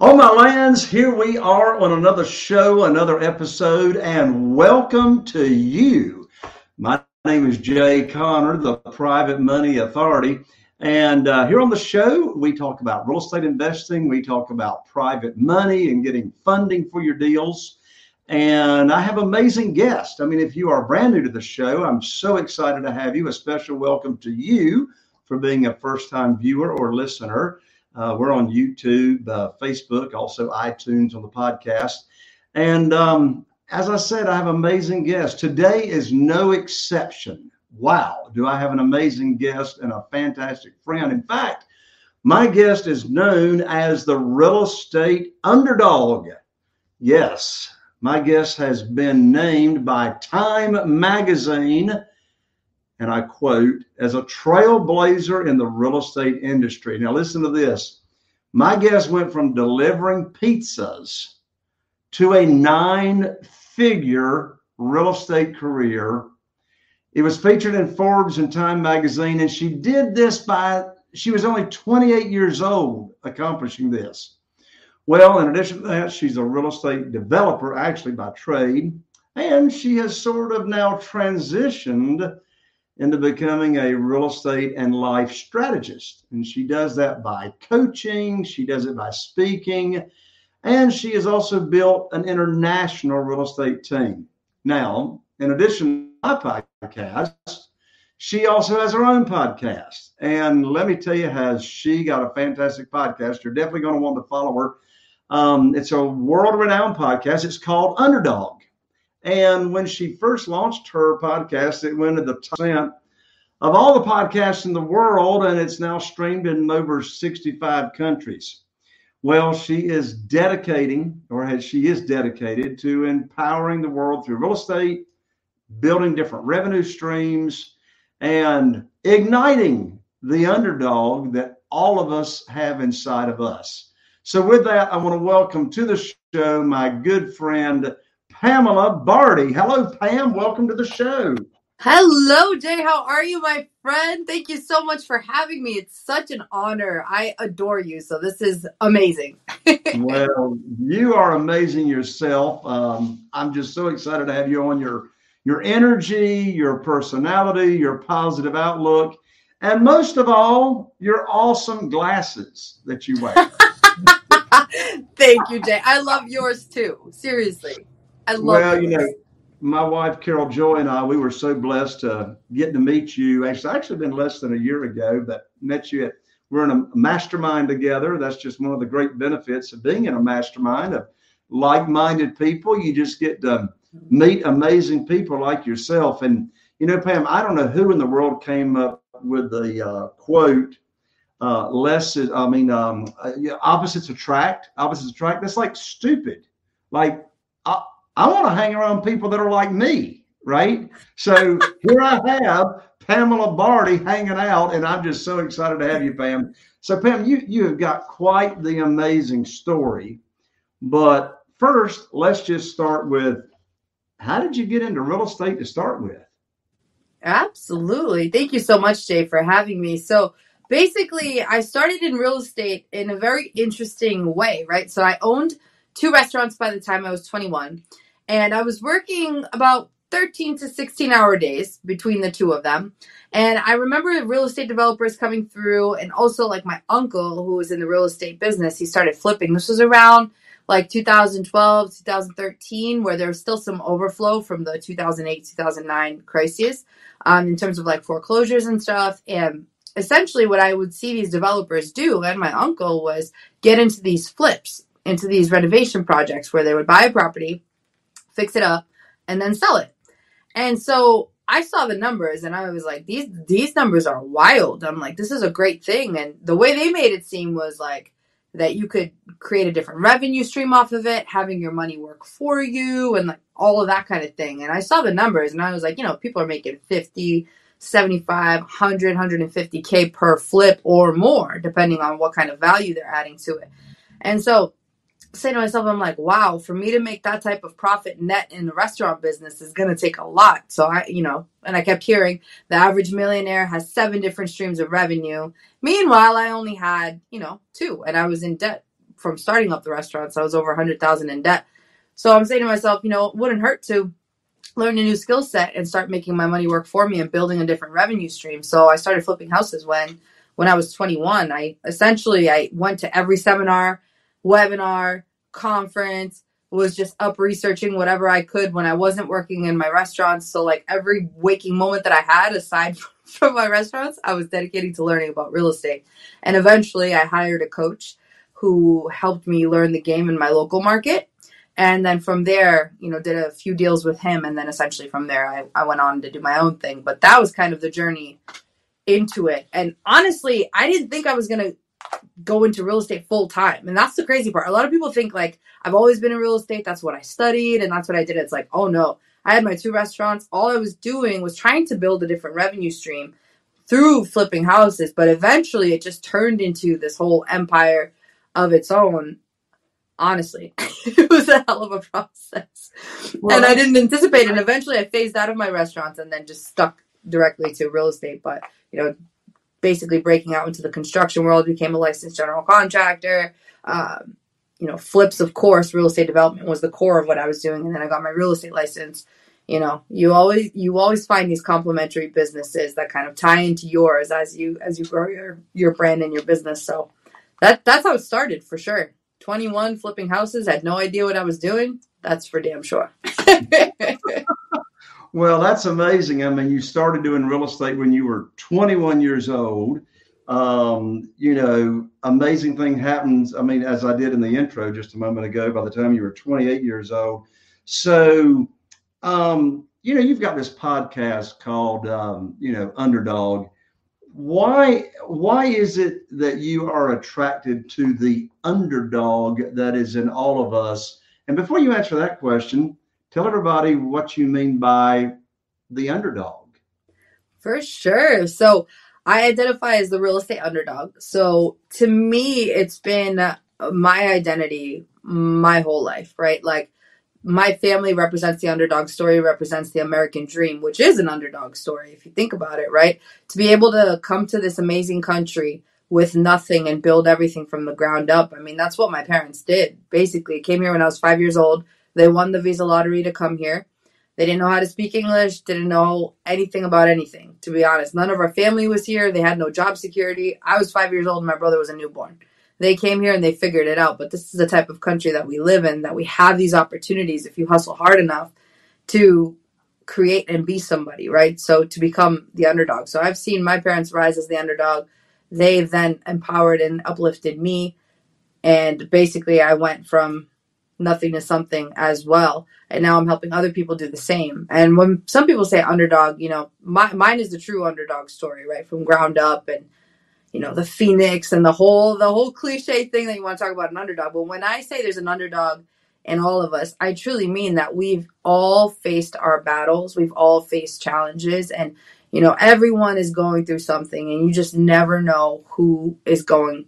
Oh, my lands, here we are on another show, another episode, and welcome to you. My name is Jay Conner, the Private Money Authority, and here on the show, we talk about real estate investing, we talk about private money and getting funding for your deals, and I have amazing guests. I mean, if you are brand new to the show, I'm so excited to have you. A special welcome to you for being a first-time viewer or listener. We're on YouTube, Facebook, also iTunes on the podcast. And as I said, I have amazing guests. Today is no exception. Wow, do I have an amazing guest and a fantastic friend. In fact, my guest is known as the real estate underdog. Yes, my guest has been named by Time Magazine, and I quote, as a trailblazer in the real estate industry. Now listen to this. My guest went from delivering pizzas to a 9-figure real estate career. It was featured in Forbes and Time Magazine, and she did this she was only 28 years old accomplishing this. Well, in addition to that, she's a real estate developer, actually by trade, and she has sort of now transitioned into becoming a real estate and life strategist. And she does that by coaching, she does it by speaking, and she has also built an international real estate team. Now, in addition to my podcast, she also has her own podcast. And let me tell you, has she got a fantastic podcast. You're definitely going to want to follow her. It's a world-renowned podcast. It's called Underdog. And when she first launched her podcast, it went to the top percent of all the podcasts in the world, and it's now streamed in over 65 countries. Well, she is dedicated to empowering the world through real estate, building different revenue streams, and igniting the underdog that all of us have inside of us. So with that, I want to welcome to the show my good friend, Pamela Bardhi. Hello, Pam. Welcome to the show. Hello, Jay. How are you, my friend? Thank you so much for having me. It's such an honor. I adore you. So this is amazing. Well, you are amazing yourself. I'm just so excited to have you on. Your energy, your personality, your positive outlook, and most of all, your awesome glasses that you wear. Thank you, Jay. I love yours too. Seriously. My wife, Carol Joy, and I, we were so blessed to get to meet you. Actually been less than a year ago, but met you. We're in a mastermind together. That's just one of the great benefits of being in a mastermind of like-minded people. You just get to meet amazing people like yourself. And, you know, Pam, I don't know who in the world came up with the quote, opposites attract, That's like stupid. Like, I want to hang around people that are like me, right? So here I have Pamela Bardhi hanging out, and I'm just so excited to have you, Pam. So, Pam, you have got quite the amazing story. But first, let's just start with, how did you get into real estate to start with? Absolutely. Thank you so much, Jay, for having me. So basically, I started in real estate in a very interesting way, right? So I owned 2 restaurants by the time I was 21, and I was working about 13 to 16-hour days between the 2 of them. And I remember real estate developers coming through, and also like my uncle who was in the real estate business, he started flipping. This was around like 2012, 2013, where there was still some overflow from the 2008, 2009 crisis in terms of like foreclosures and stuff. And essentially what I would see these developers do, and my uncle, was get into these flips, into these renovation projects where they would buy a property, fix it up, and then sell it. And so I saw the numbers, and I was like, these numbers are wild. I'm like, this is a great thing. And the way they made it seem was like, that you could create a different revenue stream off of it, having your money work for you, and like all of that kind of thing. And I saw the numbers, and I was like, you know, people are making 50, 75, 100, 150K per flip or more, depending on what kind of value they're adding to it. And so saying to myself, I'm like, wow, for me to make that type of profit net in the restaurant business is going to take a lot. So I, you know, and I kept hearing the average millionaire has 7 different streams of revenue. Meanwhile, I only had, you know, 2, and I was in debt from starting up the restaurant. So I was over $100,000 in debt. So I'm saying to myself, you know, it wouldn't hurt to learn a new skill set and start making my money work for me and building a different revenue stream. So I started flipping houses when I was 21. I went to every seminar, webinar, conference, was just up researching whatever I could when I wasn't working in my restaurants. So like every waking moment that I had aside from my restaurants, I was dedicating to learning about real estate. And eventually I hired a coach who helped me learn the game in my local market. And then from there, you know, did a few deals with him. And then essentially from there, I went on to do my own thing. But that was kind of the journey into it. And honestly, I didn't think I was going to go into real estate full time. And that's the crazy part. A lot of people think like, I've always been in real estate. That's what I studied. And that's what I did. It's like, oh no, I had my 2 restaurants. All I was doing was trying to build a different revenue stream through flipping houses. But eventually it just turned into this whole empire of its own. Honestly, it was a hell of a process. Well, and I didn't anticipate it. Eventually I phased out of my restaurants and then just stuck directly to real estate. But, you know, basically breaking out into the construction world, became a licensed general contractor, you know, flips, of course, real estate development was the core of what I was doing. And then I got my real estate license. You know, you always find these complementary businesses that kind of tie into yours as you grow your brand and your business. So that's how it started for sure. 21 flipping houses, had no idea what I was doing. That's for damn sure. Well, that's amazing. I mean, you started doing real estate when you were 21 years old. You know, amazing thing happens. I mean, as I did in the intro just a moment ago, by the time you were 28 years old. So, you know, you've got this podcast called, you know, Underdog. Why is it that you are attracted to the underdog that is in all of us? And before you answer that question, tell everybody what you mean by the underdog. For sure. So I identify as the real estate underdog. So to me, it's been my identity my whole life, right? Like my family represents the underdog story, represents the American dream, which is an underdog story if you think about it, right? To be able to come to this amazing country with nothing and build everything from the ground up. I mean, that's what my parents did. Basically, came here when I was 5 years old. They won the visa lottery to come here. They didn't know how to speak English, didn't know anything about anything, to be honest. None of our family was here. They had no job security. I was 5 years old and my brother was a newborn. They came here and they figured it out. But this is the type of country that we live in, that we have these opportunities if you hustle hard enough to create and be somebody, right? So to become the underdog. So I've seen my parents rise as the underdog. They then empowered and uplifted me. And basically I went from nothing to something as well. And now I'm helping other people do the same. And when some people say underdog, you know, mine is the true underdog story, right? From ground up and, you know, the Phoenix and the whole cliche thing that you want to talk about an underdog. But when I say there's an underdog in all of us, I truly mean that we've all faced our battles. We've all faced challenges, and, you know, everyone is going through something, and you just never know who is going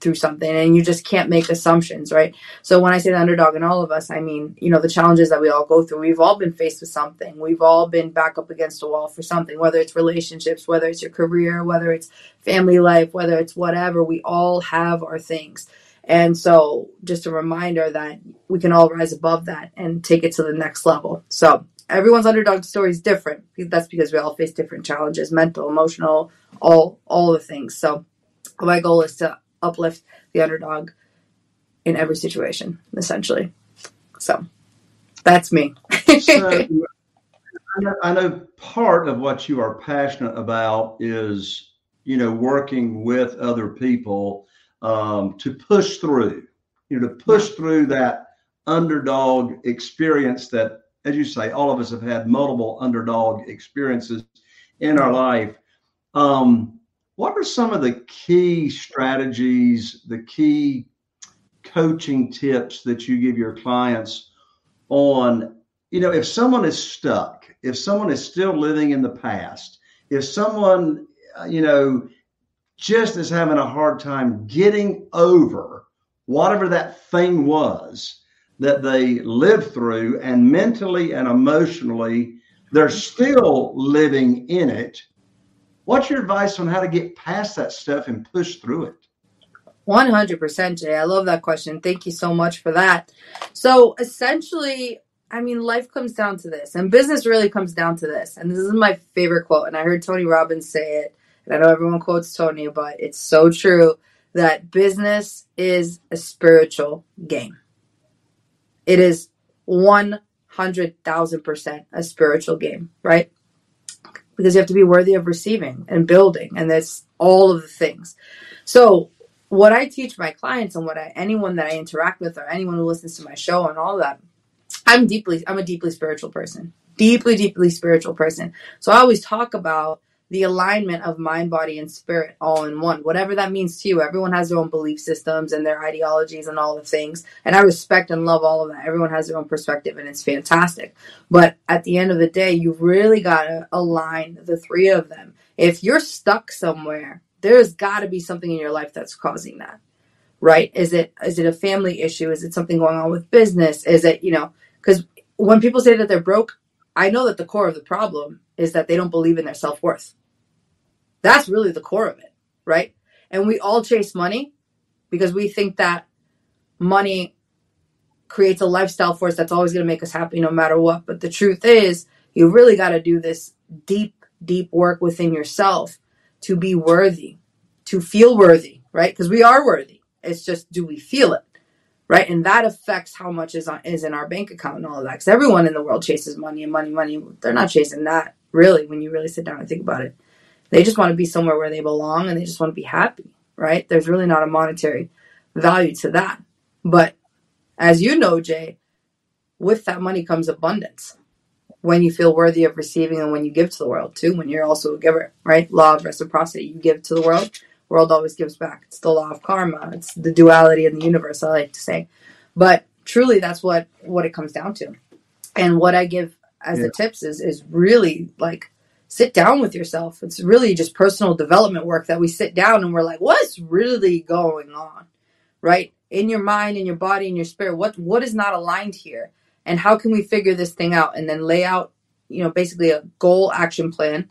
through something, and you just can't make assumptions, right? So when I say the underdog in all of us, I mean, you know, the challenges that we all go through. We've all been faced with something. We've all been back up against a wall for something, whether it's relationships, whether it's your career, whether it's family life, whether it's whatever. We all have our things. And so just a reminder that we can all rise above that and take it to the next level. So everyone's underdog story is different. That's because we all face different challenges, mental, emotional, all the things. So my goal is to uplift the underdog in every situation, essentially. So that's me. So, I know part of what you are passionate about is, you know, working with other people to push through, you know, to push through that underdog experience that, as you say, all of us have had multiple underdog experiences in our life. What are some of the key strategies, the key coaching tips that you give your clients on, you know, if someone is stuck, if someone is still living in the past, if someone, you know, just is having a hard time getting over whatever that thing was that they lived through, and mentally and emotionally, they're still living in it. What's your advice on how to get past that stuff and push through it? 100%, Jay. I love that question. Thank you so much for that. So essentially, I mean, life comes down to this, and business really comes down to this. And this is my favorite quote. And I heard Tony Robbins say it. And I know everyone quotes Tony, but it's so true that business is a spiritual game. It is 100,000% a spiritual game, right? Because you have to be worthy of receiving and building, and that's all of the things. So what I teach my clients, and what anyone that I interact with, or anyone who listens to my show and all that, I'm a deeply spiritual person, deeply spiritual person. So I always talk about the alignment of mind, body, and spirit all in one, whatever that means to you. Everyone has their own belief systems and their ideologies and all the things. And I respect and love all of that. Everyone has their own perspective, and it's fantastic. But at the end of the day, you've really got to align the three of them. If you're stuck somewhere, there's got to be something in your life that's causing that, right? Is it a family issue? Is it something going on with business? Is it, you know, because when people say that they're broke, I know that the core of the problem is that they don't believe in their self-worth. That's really the core of it, right? And we all chase money because we think that money creates a lifestyle for us that's always going to make us happy no matter what. But the truth is, you really got to do this deep work within yourself to be worthy, to feel worthy, right? Because we are worthy. It's just, do we feel it? Right. And that affects how much is in our bank account and all of that. Because everyone in the world chases money and money. They're not chasing that, really, when you really sit down and think about it. They just want to be somewhere where they belong, and they just want to be happy. Right. There's really not a monetary value to that. But as you know, Jay, with that money comes abundance when you feel worthy of receiving, and when you give to the world, too, when you're also a giver. Right. Law of reciprocity. You give to the world. World always gives back. It's the law of karma. It's the duality in the universe, I like to say. But truly, that's what it comes down to. And what I give as the tips is really, like, sit down with yourself. It's really just personal development work that we sit down and we're like, what's really going on, right? In your mind, in your body, in your spirit, what is not aligned here? And how can we figure this thing out? And then lay out, you know, basically a goal action plan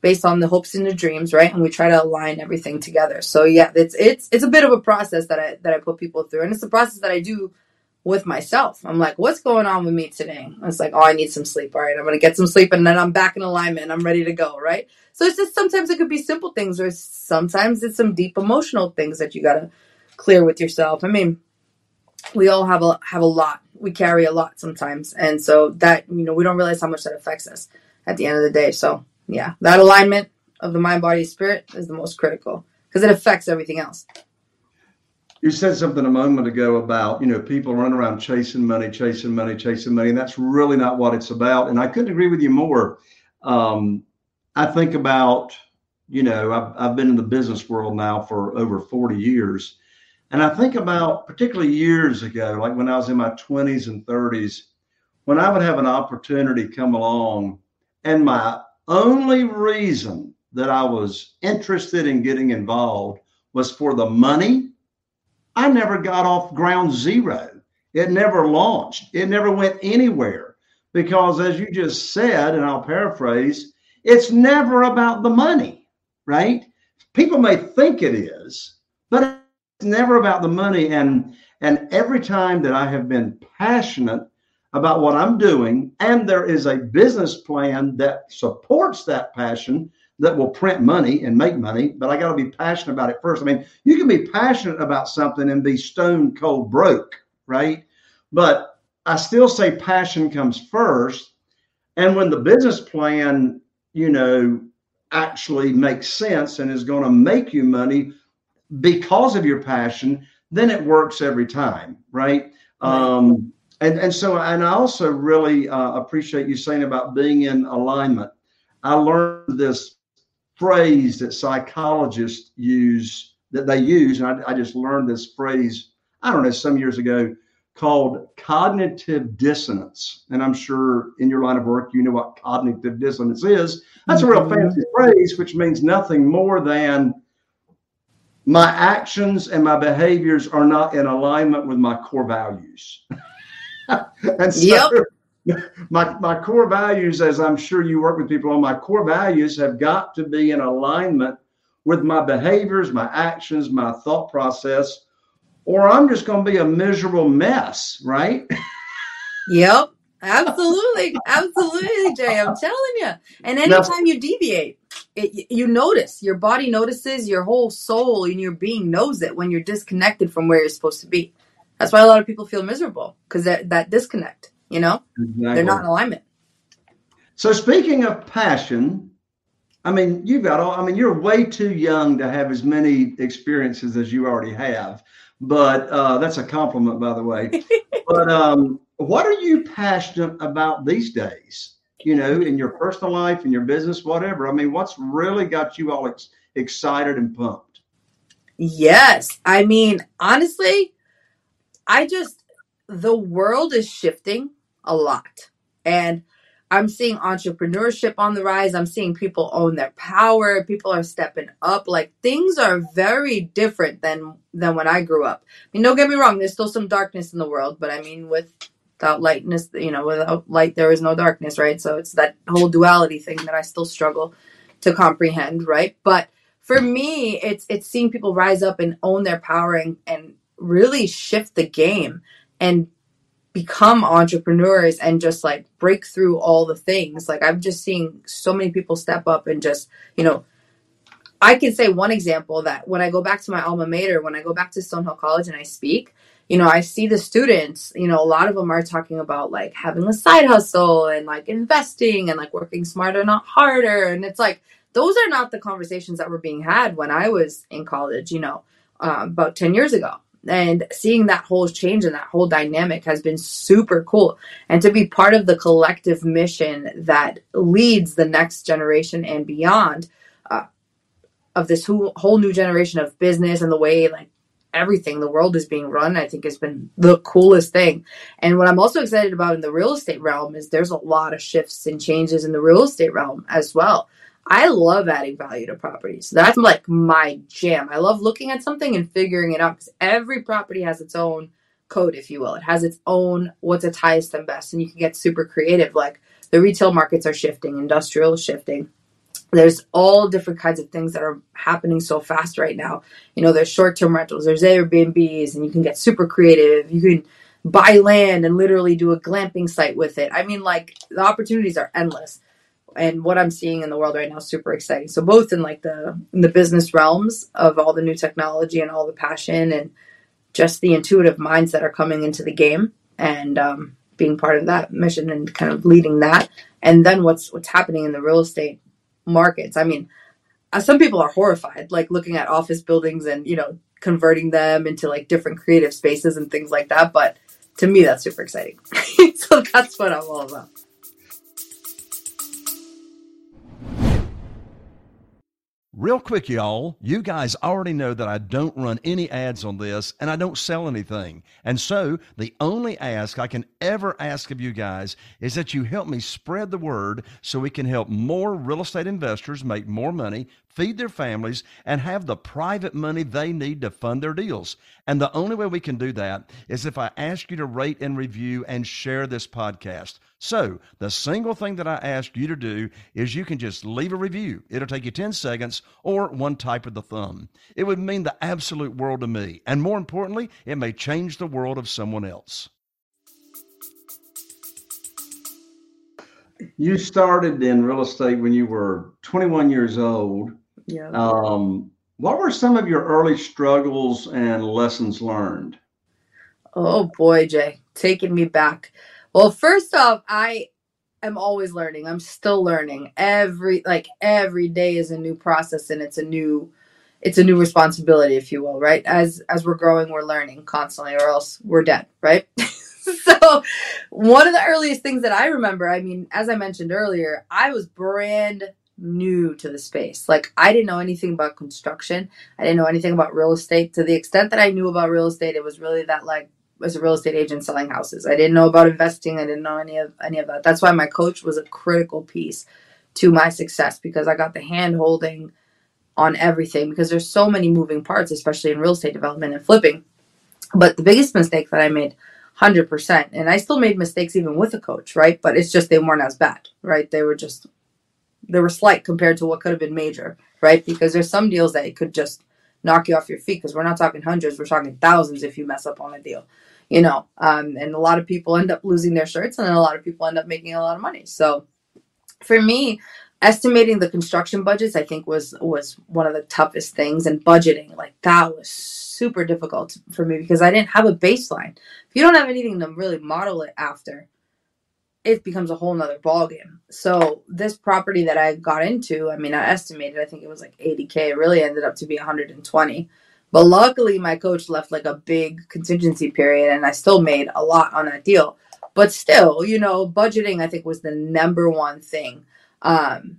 based on the hopes and the dreams, right? And we try to align everything together. So yeah, it's a bit of a process that I put people through. And it's a process that I do with myself. I'm like, what's going on with me today? And it's like, oh, I need some sleep. All right, I'm going to get some sleep, and then I'm back in alignment, and I'm ready to go, right? So it's just, sometimes it could be simple things, or sometimes it's some deep emotional things that you got to clear with yourself. I mean, we all have a lot. We carry a lot sometimes. And so that, you know, we don't realize how much that affects us at the end of the day. So yeah, that alignment of the mind, body, spirit is the most critical because it affects everything else. You said something a moment ago about, you know, people run around chasing money. And that's really not what it's about. And I couldn't agree with you more. I think about, you know, I've been in the business world now for over 40 years. And I think about particularly years ago, like when I was in my 20s and 30s, when I would have an opportunity come along, and my only reason that I was interested in getting involved was for the money. I never got off ground zero. It never launched. It never went anywhere because, as you just said, and I'll paraphrase, it's never about the money, right? People may think it is, but it's never about the money. And every time that I have been passionate about what I'm doing, and there is a business plan that supports that passion that will print money and make money, but I got to be passionate about it first. I mean, you can be passionate about something and be stone cold broke, right? But I still say passion comes first. And when the business plan, you know, actually makes sense and is going to make you money because of your passion, then it works every time, right? And so I also really appreciate you saying about being in alignment. I learned this phrase that psychologists use, and I just learned this phrase, I don't know, some years ago, called cognitive dissonance. And I'm sure in your line of work, you know what cognitive dissonance is. That's a real fancy phrase, which means nothing more than my actions and my behaviors are not in alignment with my core values. And so my core values, as I'm sure you work with people on, my core values have got to be in alignment with my behaviors, my actions, my thought process, or I'm just going to be a miserable mess, right? Yep, absolutely. Absolutely, Jay, I'm telling you. And anytime you deviate, you notice, your body notices, your whole soul and your being knows it when you're disconnected from where you're supposed to be. That's why a lot of people feel miserable, because that disconnect, you know, exactly. They're not in alignment. So speaking of passion, I mean, you're way too young to have as many experiences as you already have, but that's a compliment, by the way. But what are you passionate about these days, you know, in your personal life, in your business, whatever? I mean, what's really got you all excited and pumped? Yes. I mean, honestly, the world is shifting a lot, and I'm seeing entrepreneurship on the rise. I'm seeing people own their power. People are stepping up. Like, things are very different than when I grew up. I mean, don't get me wrong. There's still some darkness in the world, but I mean, without light, there is no darkness, right? So it's that whole duality thing that I still struggle to comprehend, right? But for me, it's seeing people rise up and own their power and really shift the game and become entrepreneurs and just like break through all the things. Like, I'm just seeing so many people step up and just, you know, I can say one example that when I go back to my alma mater, when I go back to Stonehill College and I speak, you know, I see the students, you know, a lot of them are talking about like having a side hustle and like investing and like working smarter, not harder. And it's like, those are not the conversations that were being had when I was in college, you know, about 10 years ago. And seeing that whole change and that whole dynamic has been super cool. And to be part of the collective mission that leads the next generation and beyond of this whole new generation of business and the way like everything, the world is being run, I think has been the coolest thing. And what I'm also excited about in the real estate realm is there's a lot of shifts and changes in the real estate realm as well. I love adding value to properties. That's like my jam. I love looking at something and figuring it out, because every property has its own code, if you will. It has its own what's its highest and best, and you can get super creative. Like, the retail markets are shifting, industrial is shifting. There's all different kinds of things that are happening so fast right now. You know, there's short-term rentals, there's Airbnbs, and you can get super creative. You can buy land and literally do a glamping site with it. I mean, like, the opportunities are endless. And what I'm seeing in the world right now is super exciting. So both in like the business realms of all the new technology and all the passion and just the intuitive minds that are coming into the game and being part of that mission and kind of leading that. And then what's happening in the real estate markets. I mean, some people are horrified, like looking at office buildings and, you know, converting them into like different creative spaces and things like that. But to me, that's super exciting. So that's what I'm all about. Real quick, y'all, you guys already know that I don't run any ads on this and I don't sell anything. And so the only ask I can ever ask of you guys is that you help me spread the word so we can help more real estate investors make more money, feed their families, and have the private money they need to fund their deals. And the only way we can do that is if I ask you to rate and review and share this podcast. So the single thing that I ask you to do is you can just leave a review. It'll take you 10 seconds or one type of the thumb. It would mean the absolute world to me. And more importantly, it may change the world of someone else. You started in real estate when you were 21 years old. Yeah. What were some of your early struggles and lessons learned? Oh boy, Jay, taking me back. Well, first off, I am always learning. I'm still learning. Every day is a new process, and it's a new responsibility, if you will, right? As we're growing, we're learning constantly, or else we're dead, right? So one of the earliest things that I remember, I mean, as I mentioned earlier, I was brand new to the space. Like, I didn't know anything about construction. I didn't know anything about real estate. To the extent that I knew about real estate, it was really that, like, as a real estate agent selling houses. I didn't know about investing. I didn't know any of that. That's why my coach was a critical piece to my success, because I got the hand holding on everything, because there's so many moving parts, especially in real estate development and flipping. But the biggest mistake that I made, 100%, and I still made mistakes even with a coach, right? But it's just, they weren't as bad, right? They were slight compared to what could have been major, right? Because there's some deals that it could just knock you off your feet, because we're not talking hundreds, we're talking thousands if you mess up on a deal, you know, and a lot of people end up losing their shirts, and then a lot of people end up making a lot of money. So for me, estimating the construction budgets, I think was one of the toughest things, and budgeting, like, that was super difficult for me because I didn't have a baseline. If you don't have anything to really model it after, it becomes a whole nother ballgame. So this property that I got into, I mean, I estimated, I think it was like 80K. It really ended up to be 120. But luckily my coach left like a big contingency period, and I still made a lot on that deal. But still, you know, budgeting, I think, was the number one thing. And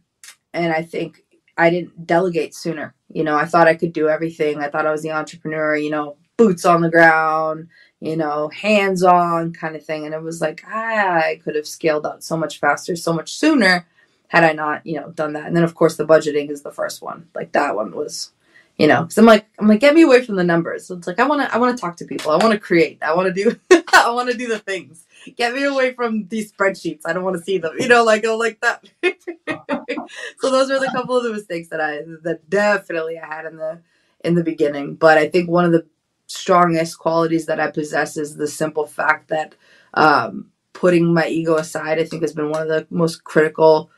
I think I didn't delegate sooner. You know, I thought I could do everything. I thought I was the entrepreneur, you know, boots on the ground, you know, hands-on kind of thing. And it was like, I could have scaled out so much faster, so much sooner, had I not, you know, done that. And then of course the budgeting is the first one. Like, that one was, you know, cause I'm like, get me away from the numbers. So it's like, I want to talk to people. I want to create, I want to do the things. Get me away from these spreadsheets. I don't want to see them, you know, like, oh, like that. So those are the couple of the mistakes that definitely I had in the beginning. But I think one of the strongest qualities that I possess is the simple fact that putting my ego aside, I think, has been one of the most critical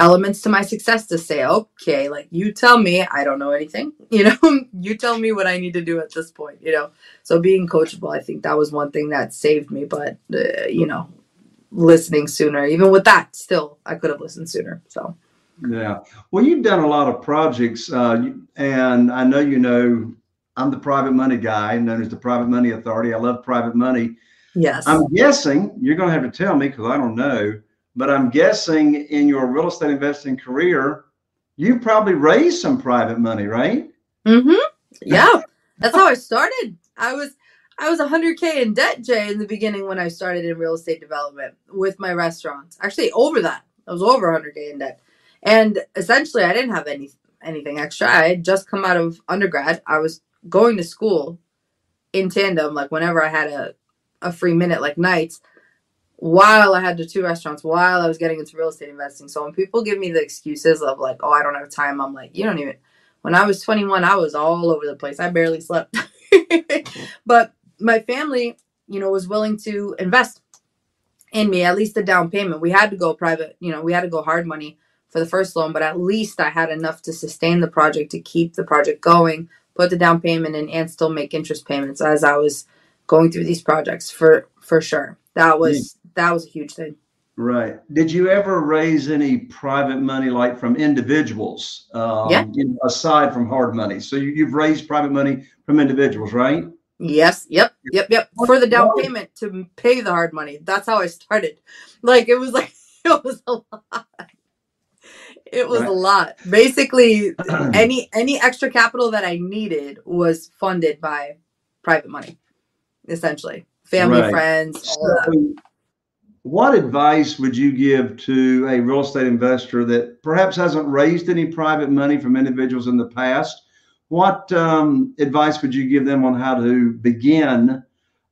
elements to my success, to say, okay, like, you tell me, I don't know anything, you know, you tell me what I need to do at this point, you know. So being coachable, I think that was one thing that saved me. But you know, listening sooner, even with that, still I could have listened sooner. So yeah, well, you've done a lot of projects, and I know, you know, I'm the private money guy, known as the Private Money Authority. I love private money. Yes. I'm guessing, you're going to have to tell me because I don't know, but I'm guessing in your real estate investing career, you probably raised some private money, right? Mm-hmm. Yeah. That's how I started. I was 100K in debt, Jay, in the beginning when I started in real estate development with my restaurants. Actually, over that. I was over 100K in debt. And essentially, I didn't have anything extra. I had just come out of undergrad. I was going to school in tandem, like whenever I had a free minute, like nights, while I had the two restaurants, while I was getting into real estate investing. So when people give me the excuses of like, oh, I don't have time, I'm like, you don't even. When I was 21, I was all over the place. I barely slept. But my family, you know, was willing to invest in me, at least the down payment. We had to go private, you know, we had to go hard money for the first loan, but at least I had enough to sustain the project, to keep the project going, put the down payment in, and still make interest payments as I was going through these projects, for sure. That was a huge thing. Right. Did you ever raise any private money, like from individuals, yeah, aside from hard money? So you've raised private money from individuals, right? Yes. Yep. For the down payment to pay the hard money. That's how I started. It was a lot. It was a lot. Basically, any extra capital that I needed was funded by private money, essentially. Family, friends, all that. What advice would you give to a real estate investor that perhaps hasn't raised any private money from individuals in the past? What advice would you give them on how to begin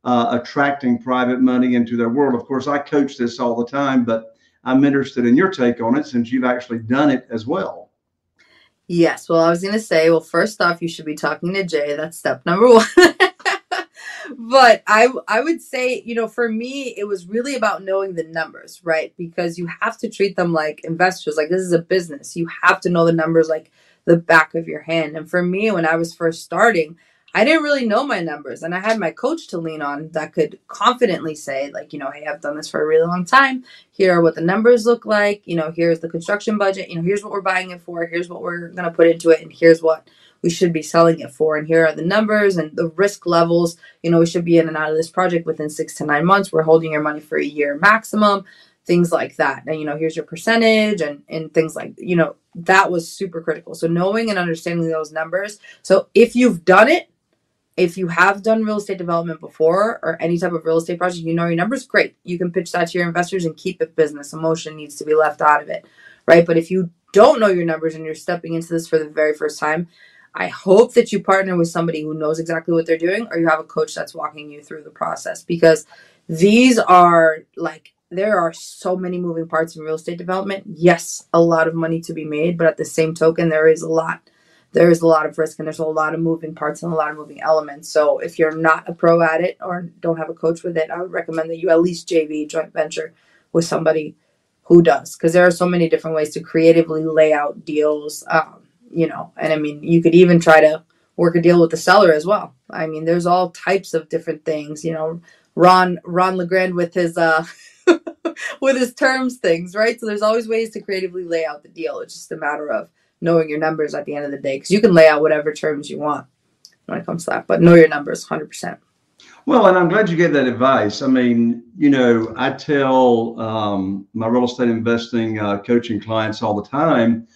attracting private money into their world? Of course, I coach this all the time, but I'm interested in your take on it since you've actually done it as well. Yes. Well, I was going to say, first off, you should be talking to Jay. That's step number one. But I would say, for me, it was really about knowing the numbers, right? Because you have to treat them like investors, like this is a business. You have to know the numbers like the back of your hand. And for me, when I was first starting, I didn't really know my numbers. And I had my coach to lean on that could confidently say, hey, I've done this for a really long time. Here are what the numbers look like. Here's the construction budget. Here's what we're buying it for. Here's what we're going to put into it. And here's what we should be selling it for. And here are the numbers and the risk levels. We should be in and out of this project within 6 to 9 months. We're holding your money for a year maximum, things like that. And, here's your percentage and things like, that was super critical. So knowing and understanding those numbers. So if you've done it, if you have done real estate development before or any type of real estate project, your numbers, great. You can pitch that to your investors and keep it business. Emotion needs to be left out of it, right? But if you don't know your numbers and you're stepping into this for the very first time, I hope that you partner with somebody who knows exactly what they're doing, or you have a coach that's walking you through the process, because these are there are so many moving parts in real estate development. Yes, a lot of money to be made, but at the same token, there is a lot of risk, and there's a lot of moving parts and a lot of moving elements. So if you're not a pro at it or don't have a coach with it, I would recommend that you at least JV, joint venture, with somebody who does, because there are so many different ways to creatively lay out deals. And I mean, you could even try to work a deal with the seller as well. I mean, there's all types of different things, Ron Legrand with his, with his terms things, right? So there's always ways to creatively lay out the deal. It's just a matter of knowing your numbers at the end of the day, because you can lay out whatever terms you want when it comes to that, but know your numbers 100%. Well, and I'm glad you gave that advice. I mean, I tell my real estate investing coaching clients all the time,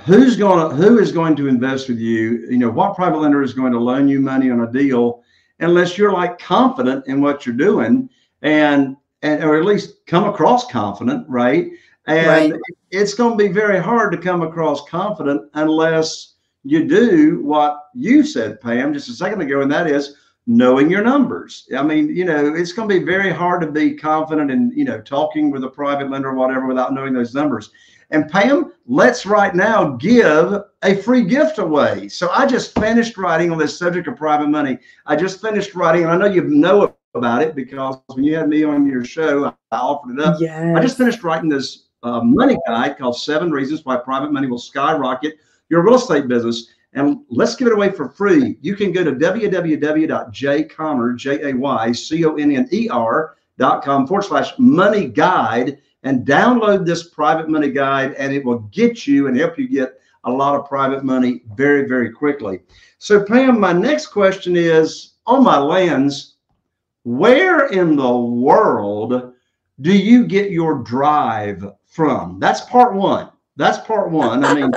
who is going to invest with you? What private lender is going to loan you money on a deal unless you're confident in what you're doing and or at least come across confident, right? And it's going to be very hard to come across confident unless you do what you said, Pam, just a second ago, and that is knowing your numbers. I mean, it's going to be very hard to be confident in, talking with a private lender or whatever without knowing those numbers. And Pam, let's right now give a free gift away. So I just finished writing on this subject of private money. And I know you know about it because when you had me on your show, I offered it up. Yes. I just finished writing this money guide called 7 Reasons Why Private Money Will Skyrocket Your Real Estate Business. And let's give it away for free. You can go to www.jayconner.com/money guide. And download this private money guide, and it will get you and help you get a lot of private money very, very quickly. So Pam, my next question is, on my lands, where in the world do you get your drive from? That's part one. I mean,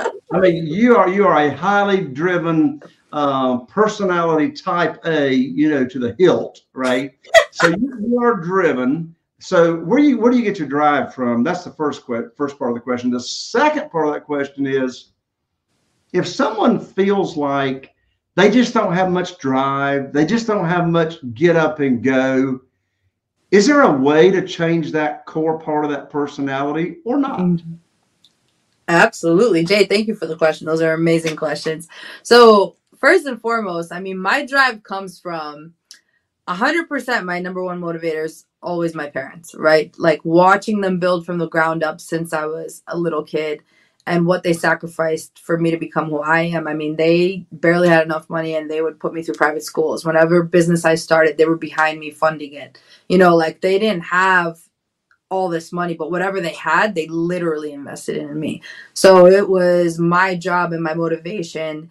you are a highly driven personality, type A, to the hilt, right? So you are driven. So where do you get your drive from? That's the first part of the question. The second part of that question is, if someone feels like they just don't have much drive, they just don't have much get up and go, is there a way to change that core part of that personality or not? Absolutely. Jay, thank you for the question. Those are amazing questions. So first and foremost, I mean, my drive comes from 100%. My number one motivator is always my parents, right? Watching them build from the ground up since I was a little kid, and what they sacrificed for me to become who I am. I mean, they barely had enough money, and they would put me through private schools. Whenever business I started, they were behind me funding it. They didn't have all this money, but whatever they had, they literally invested in me. So it was my job and my motivation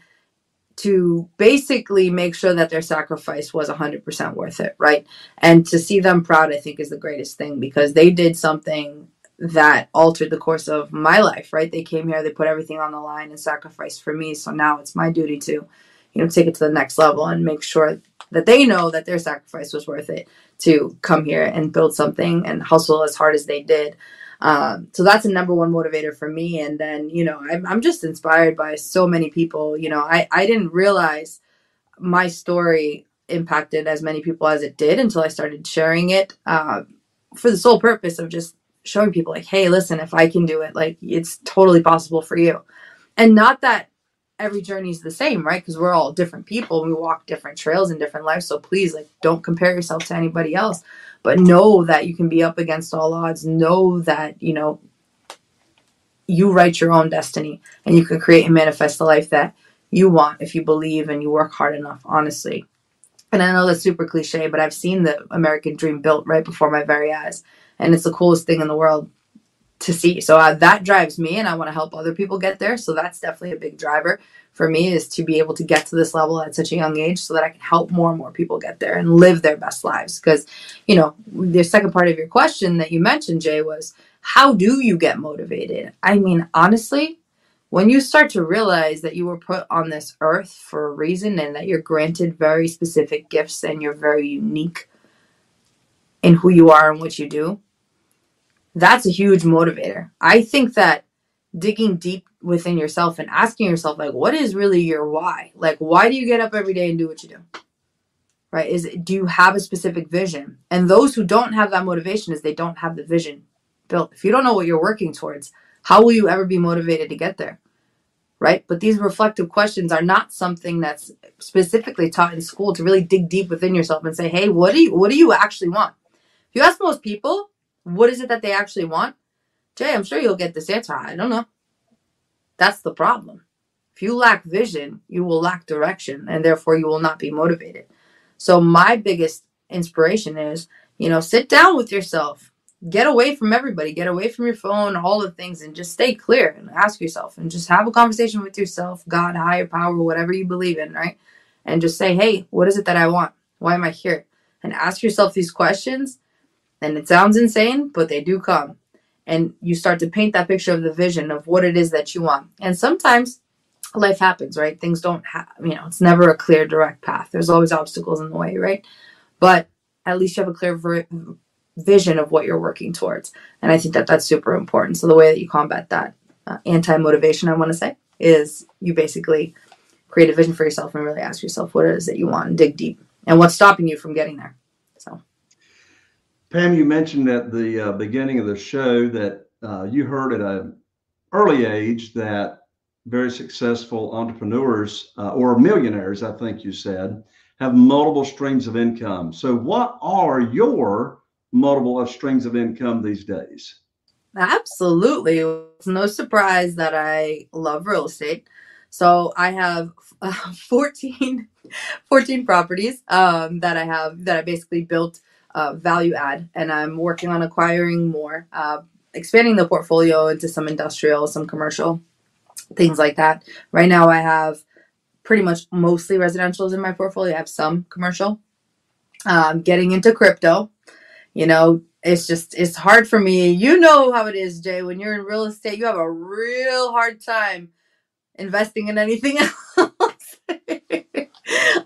to basically make sure that their sacrifice was 100% worth it, right? And to see them proud, I think, is the greatest thing, because they did something that altered the course of my life, right? They came here, they put everything on the line and sacrificed for me. So now it's my duty to, you know, take it to the next level and make sure that they know that their sacrifice was worth it to come here and build something and hustle as hard as they did. So that's a number one motivator for me. And then, you know, I'm just inspired by so many people. You know, I didn't realize my story impacted as many people as it did until I started sharing it, for the sole purpose of just showing people like, hey, listen, if I can do it, like, it's totally possible for you. And not that every journey is the same, right? Because we're all different people. We walk different trails and different lives. So please, like, don't compare yourself to anybody else, but know that you can be up against all odds. Know that, you know, you write your own destiny and you can create and manifest the life that you want if you believe and you work hard enough, honestly. And I know that's super cliche, but I've seen the American dream built right before my very eyes. And it's the coolest thing in the world to see. So that drives me, and I want to help other people get there. So that's definitely a big driver for me, is to be able to get to this level at such a young age so that I can help more and more people get there and live their best lives. Because, you know, the second part of your question that you mentioned, Jay, was how do you get motivated? I mean, honestly, when you start to realize that you were put on this earth for a reason and that you're granted very specific gifts and you're very unique in who you are and what you do, that's a huge motivator. I think that digging deep within yourself and asking yourself, like, what is really your why? Like, why do you get up every day and do what you do? Right? Do you have a specific vision? And those who don't have that motivation is they don't have the vision built. If you don't know what you're working towards, how will you ever be motivated to get there? Right? But these reflective questions are not something that's specifically taught in school, to really dig deep within yourself and say, hey, what do you actually want? If you ask most people, what is it that they actually want? Jay, I'm sure you'll get this answer. I don't know. That's the problem. If you lack vision, you will lack direction, and therefore you will not be motivated. So my biggest inspiration is, you know, sit down with yourself, get away from everybody, get away from your phone, all the things, and just stay clear and ask yourself and just have a conversation with yourself, God, higher power, whatever you believe in, right? And just say, hey, what is it that I want? Why am I here? And ask yourself these questions. And it sounds insane, but they do come. And you start to paint that picture of the vision of what it is that you want. And sometimes life happens, right? Things don't have, you know, it's never a clear, direct path. There's always obstacles in the way, right? But at least you have a clear vision of what you're working towards. And I think that that's super important. So the way that you combat that anti-motivation, I want to say, is you basically create a vision for yourself and really ask yourself what it is that you want and dig deep. And what's stopping you from getting there? So. Pam, you mentioned at the beginning of the show that you heard at an early age that very successful entrepreneurs or millionaires, I think you said, have multiple streams of income. So what are your multiple streams of income these days? Absolutely. It's no surprise that I love real estate. So I have 14 properties that I basically built value add, and I'm working on acquiring more, expanding the portfolio into some industrial, some commercial, things like that. Right now I have pretty much mostly residentials in my portfolio. I have some commercial, getting into crypto. You know, it's hard for me. You know how it is, Jay, when you're in real estate, you have a real hard time investing in anything else.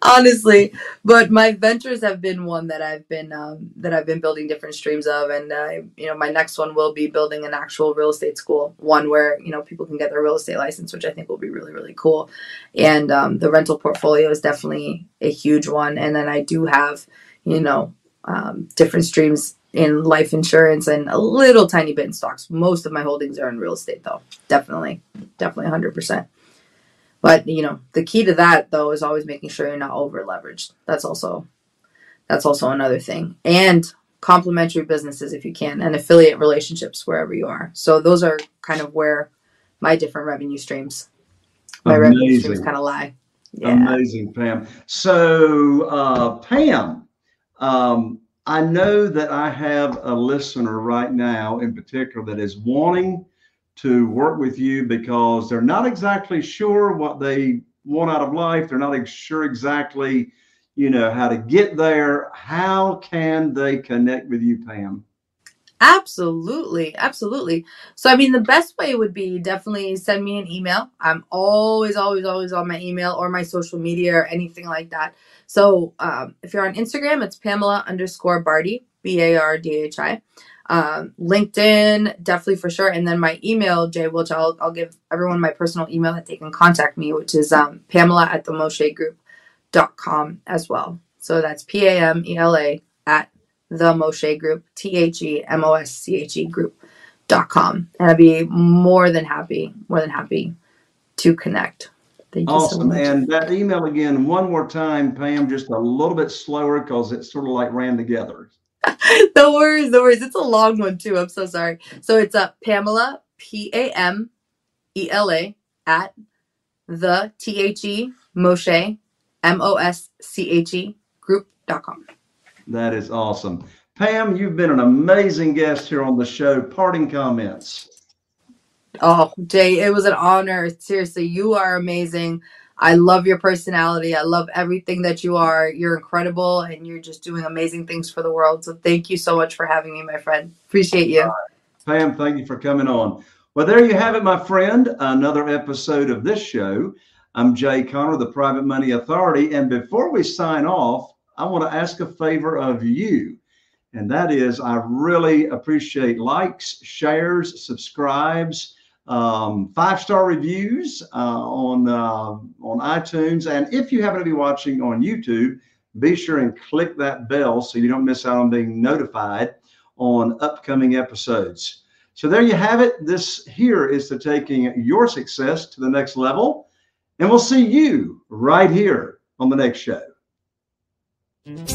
Honestly, but my ventures have been one that I've been building different streams of, and you know, my next one will be building an actual real estate school, one where, you know, people can get their real estate license, which I think will be really, really cool. And the rental portfolio is definitely a huge one, and then I do have, you know, different streams in life insurance and a little tiny bit in stocks. Most of my holdings are in real estate, though. Definitely 100%. But, you know, the key to that, though, is always making sure you're not over leveraged. That's also another thing. And complementary businesses, if you can, and affiliate relationships wherever you are. So those are kind of where my different revenue streams, kind of lie. Yeah. Amazing, Pam. So, Pam, I know that I have a listener right now in particular that is wanting to work with you because they're not exactly sure what they want out of life. They're not sure exactly, how to get there. How can they connect with you, Pam? Absolutely. Absolutely. So, the best way would be definitely send me an email. I'm always on my email or my social media or anything like that. So if you're on Instagram, it's Pamela_Bardhi, Bardhi. LinkedIn, definitely for sure. And then my email, Jay, which I'll give everyone my personal email that they can contact me, which is Pamela@themoshe.com as well. So that's Pamela at the Moshe Group, TheMoshe.com. And I'd be more than happy to connect. Thank you so much. And that email again, one more time, Pam, just a little bit slower because it sort of like ran together. No worries. It's a long one too. I'm so sorry. So it's Pamela, Pamela at the Moshe, Mosche group.com. That is awesome. Pam, you've been an amazing guest here on the show. Parting comments. Oh, Jay, it was an honor. Seriously, you are amazing. I love your personality. I love everything that you are. You're incredible, and you're just doing amazing things for the world. So thank you so much for having me, my friend. Appreciate you. Right. Pam, thank you for coming on. Well, there you have it, my friend. Another episode of this show. I'm Jay Conner, the Private Money Authority. And before we sign off, I want to ask a favor of you. And that is, I really appreciate likes, shares, subscribes, 5-star reviews on iTunes. And if you happen to be watching on YouTube, be sure and click that bell so you don't miss out on being notified on upcoming episodes. So there you have it. This here is to taking your success to the next level. And we'll see you right here on the next show. Thank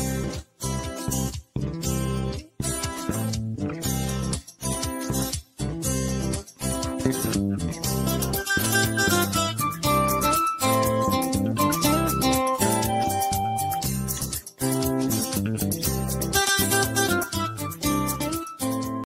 you.